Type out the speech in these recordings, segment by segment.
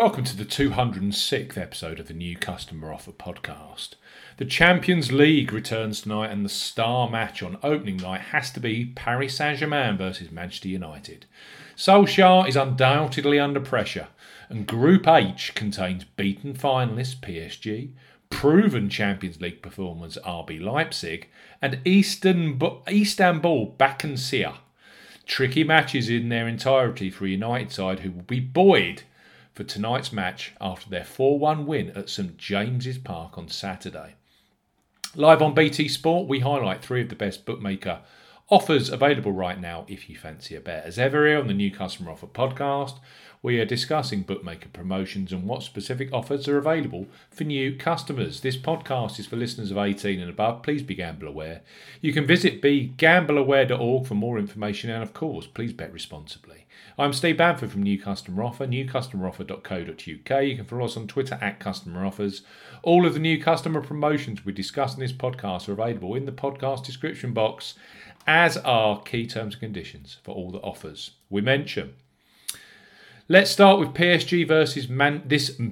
Welcome to the 206th episode of the New Customer Offer podcast. The Champions League returns tonight, and the star match on opening night has to be Paris Saint-Germain versus Manchester United. Solskjaer is undoubtedly under pressure, and Group H contains beaten finalists PSG, proven Champions League performers RB Leipzig, and Istanbul Başakşehir. Tricky matches in their entirety for United side, who will be buoyed for tonight's match after their 4-1 win at St James's Park on Saturday. Live on BT Sport, we highlight three of the best bookmaker offers available right now if you fancy a bet. As ever here on the New Customer Offer podcast, we are discussing bookmaker promotions and what specific offers are available for new customers. This podcast is for listeners of 18 and above. Please be gamble aware. You can visit begambleaware.org for more information, and of course, please bet responsibly. I'm Steve Bamford from New Customer Offer, newcustomeroffer.co.uk. You can follow us on Twitter @customeroffers. All of the new customer promotions we discuss in this podcast are available in the podcast description box, as are key terms and conditions for all the offers we mention. Let's start with PSG versus Manchester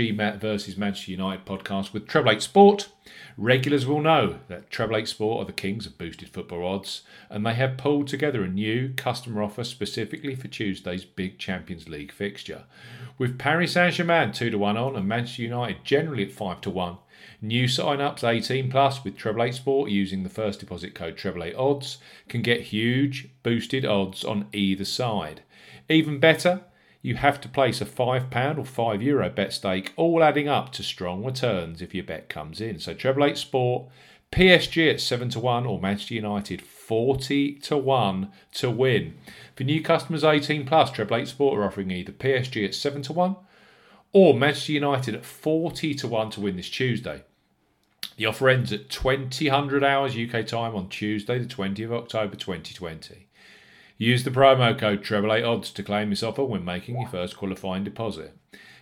United podcast with 888 Sport. Regulars will know that 888 Sport are the kings of boosted football odds, and they have pulled together a new customer offer specifically for Tuesday's big Champions League fixture. With Paris Saint-Germain 2-1 on and Manchester United generally at 5-1, new sign-ups 18 plus with 888 Sport using the first deposit code 888 odds can get huge boosted odds on either side. Even better, you have to place a £5 or €5 bet stake, all adding up to strong returns if your bet comes in. So 888 Sport, PSG at 7-1 or Manchester United 40-1 to win. For new customers 18+, 888 Sport are offering either PSG at 7-1 or Manchester United at 40-1 to win this Tuesday. The offer ends at 20:00 hours UK time on Tuesday the 20th of October 2020. Use the promo code 888 odds to claim this offer when making your first qualifying deposit.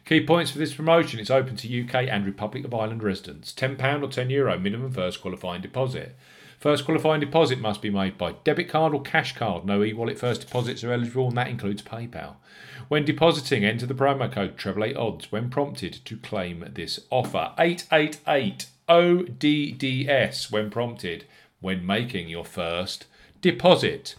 Key points for this promotion: it's open to UK and Republic of Ireland residents. £10 or €10 minimum first qualifying deposit. First qualifying deposit must be made by debit card or cash card. No e-wallet first deposits are eligible, and that includes PayPal. When depositing, enter the promo code 888 odds when prompted to claim this offer. 888 ODDS when prompted when making your first deposit.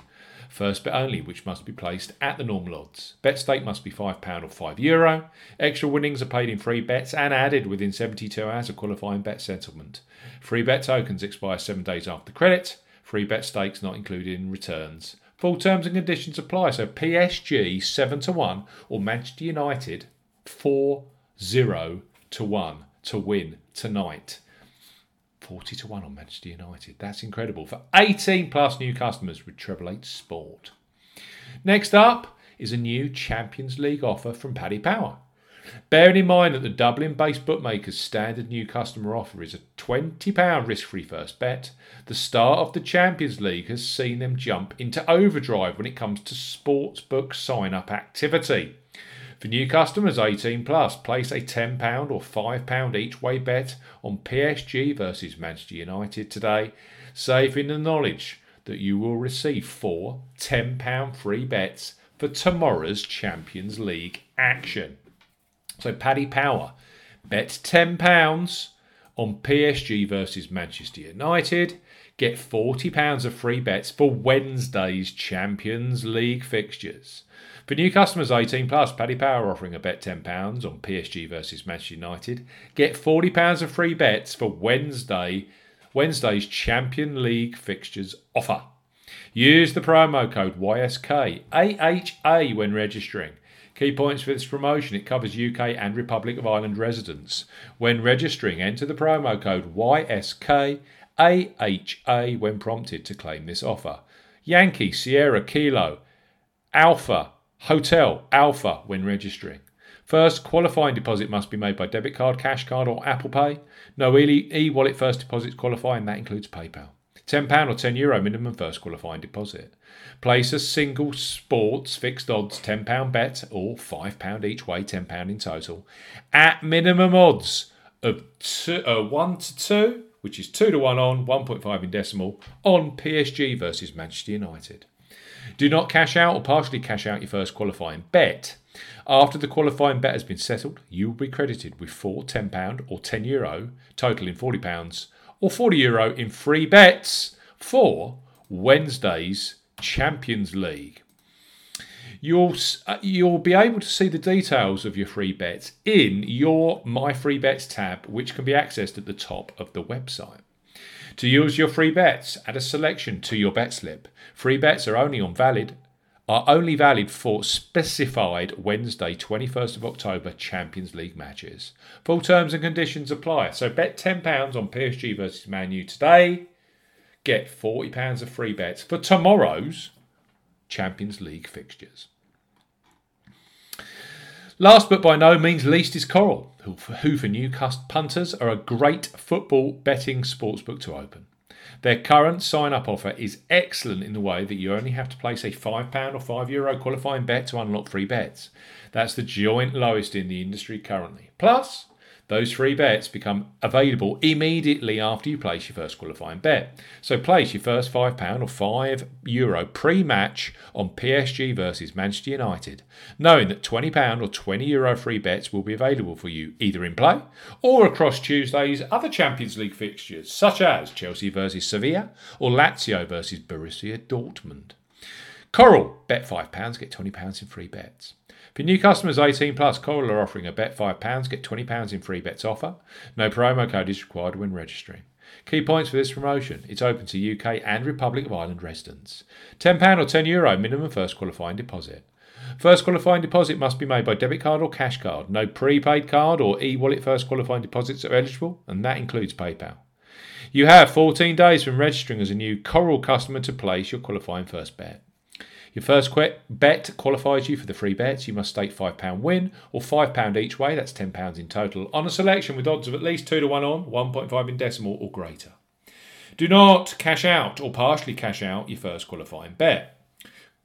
First bet only, which must be placed at the normal odds. Bet stake must be £5 or €5. Extra winnings are paid in free bets and added within 72 hours of qualifying bet settlement. Free bet tokens expire 7 days after credit. Free bet stakes not included in returns. Full terms and conditions apply. So PSG 7-1 or Manchester United 40-1 to win tonight. 40-1 on Manchester United. That's incredible. For 18+ new customers with 888 Sport. Next up is a new Champions League offer from Paddy Power. Bearing in mind that the Dublin-based bookmaker's standard new customer offer is a £20 risk-free first bet, the start of the Champions League has seen them jump into overdrive when it comes to sportsbook sign-up activity. For new customers 18+, place a £10 or £5 each way bet on PSG versus Manchester United today, safe in the knowledge that you will receive 4 £10 free bets for tomorrow's Champions League action. So Paddy Power, bet £10 on PSG versus Manchester United, get £40 of free bets for Wednesday's Champions League fixtures. For new customers 18+, Paddy Power offering a bet £10 on PSG versus Manchester United. Get £40 of free bets for Wednesday's Champions League fixtures offer. Use the promo code YSK8HA when registering. Key points for this promotion: it covers UK and Republic of Ireland residents. When registering, enter the promo code YSK8HA when prompted to claim this offer. Yankee, Sierra, Kilo, Alpha, Hotel, Alpha when registering. First qualifying deposit must be made by debit card, cash card or Apple Pay. No e-wallet first deposits qualify, and that includes PayPal. £10 or €10 minimum first qualifying deposit. Place a single sports fixed odds £10 bet or £5 each way, £10 in total, at minimum odds of 1 to 2, which is 2-1 on, 1.5 in decimal, on PSG versus Manchester United. Do not cash out or partially cash out your first qualifying bet. After the qualifying bet has been settled, you will be credited with £4, £10 or €10, totaling £40 or €40 in free bets for Wednesday's Champions League. You'll be able to see the details of your free bets in your My Free Bets tab, which can be accessed at the top of the website. To use your free bets, add a selection to your bet slip. Free bets are only valid for specified Wednesday, 21st of October Champions League matches. Full terms and conditions apply. So bet £10 on PSG versus Man U today. Get £40 of free bets for tomorrow's Champions League fixtures. Last but by no means least is Coral, who for new punters are a great football betting sportsbook to open. Their current sign-up offer is excellent in the way that you only have to place a £5 or €5 qualifying bet to unlock free bets. That's the joint lowest in the industry currently. Plus, those free bets become available immediately after you place your first qualifying bet. So place your first £5 or €5 pre-match on PSG versus Manchester United, knowing that £20 or €20 free bets will be available for you either in play or across Tuesday's other Champions League fixtures, such as Chelsea versus Sevilla or Lazio versus Borussia Dortmund. Coral, bet £5, get £20 in free bets. For new customers 18 plus, Coral are offering a bet £5, get £20 in free bets offer. No promo code is required when registering. Key points for this promotion. It's open to UK and Republic of Ireland residents. £10 or €10 minimum first qualifying deposit. First qualifying deposit must be made by debit card or cash card. No prepaid card or e-wallet first qualifying deposits are eligible, and that includes PayPal. You have 14 days from registering as a new Coral customer to place your qualifying first bet. Your first bet qualifies you for the free bets. You must state £5 win or £5 each way, that's £10 in total, on a selection with odds of at least 2 to 1 on, 1.5 in decimal or greater. Do not cash out or partially cash out your first qualifying bet.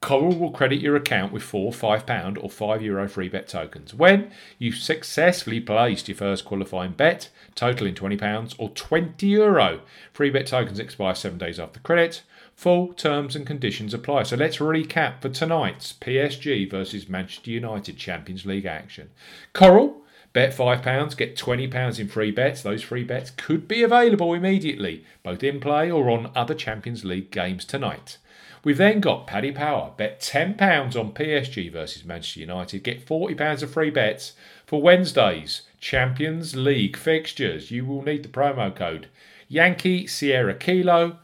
Coral will credit your account with 4 £5 or €5 free bet tokens when you've successfully placed your first qualifying bet, totaling £20 or €20. Free bet tokens expire 7 days after credit. Full terms and conditions apply. So let's recap for tonight's PSG versus Manchester United Champions League action. Coral, bet £5, get £20 in free bets. Those free bets could be available immediately, both in play or on other Champions League games tonight. We've then got Paddy Power, bet £10 on PSG versus Manchester United, get £40 of free bets for Wednesday's Champions League fixtures. You will need the promo code Yankee Sierra Kilo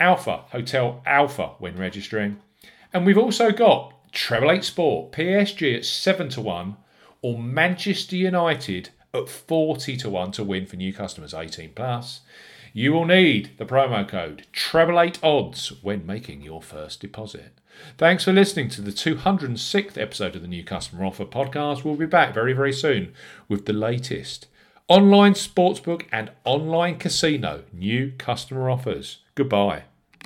Alpha, Hotel Alpha, when registering. And we've also got 888 Sport, PSG at 7 to 1 or Manchester United at 40 to 1 to win for new customers 18 plus. You will need the promo code 888 odds when making your first deposit. Thanks for listening to the 206th episode of the New Customer Offer podcast. We'll be back very, very soon with the latest online sportsbook and online casino new customer offers. Goodbye.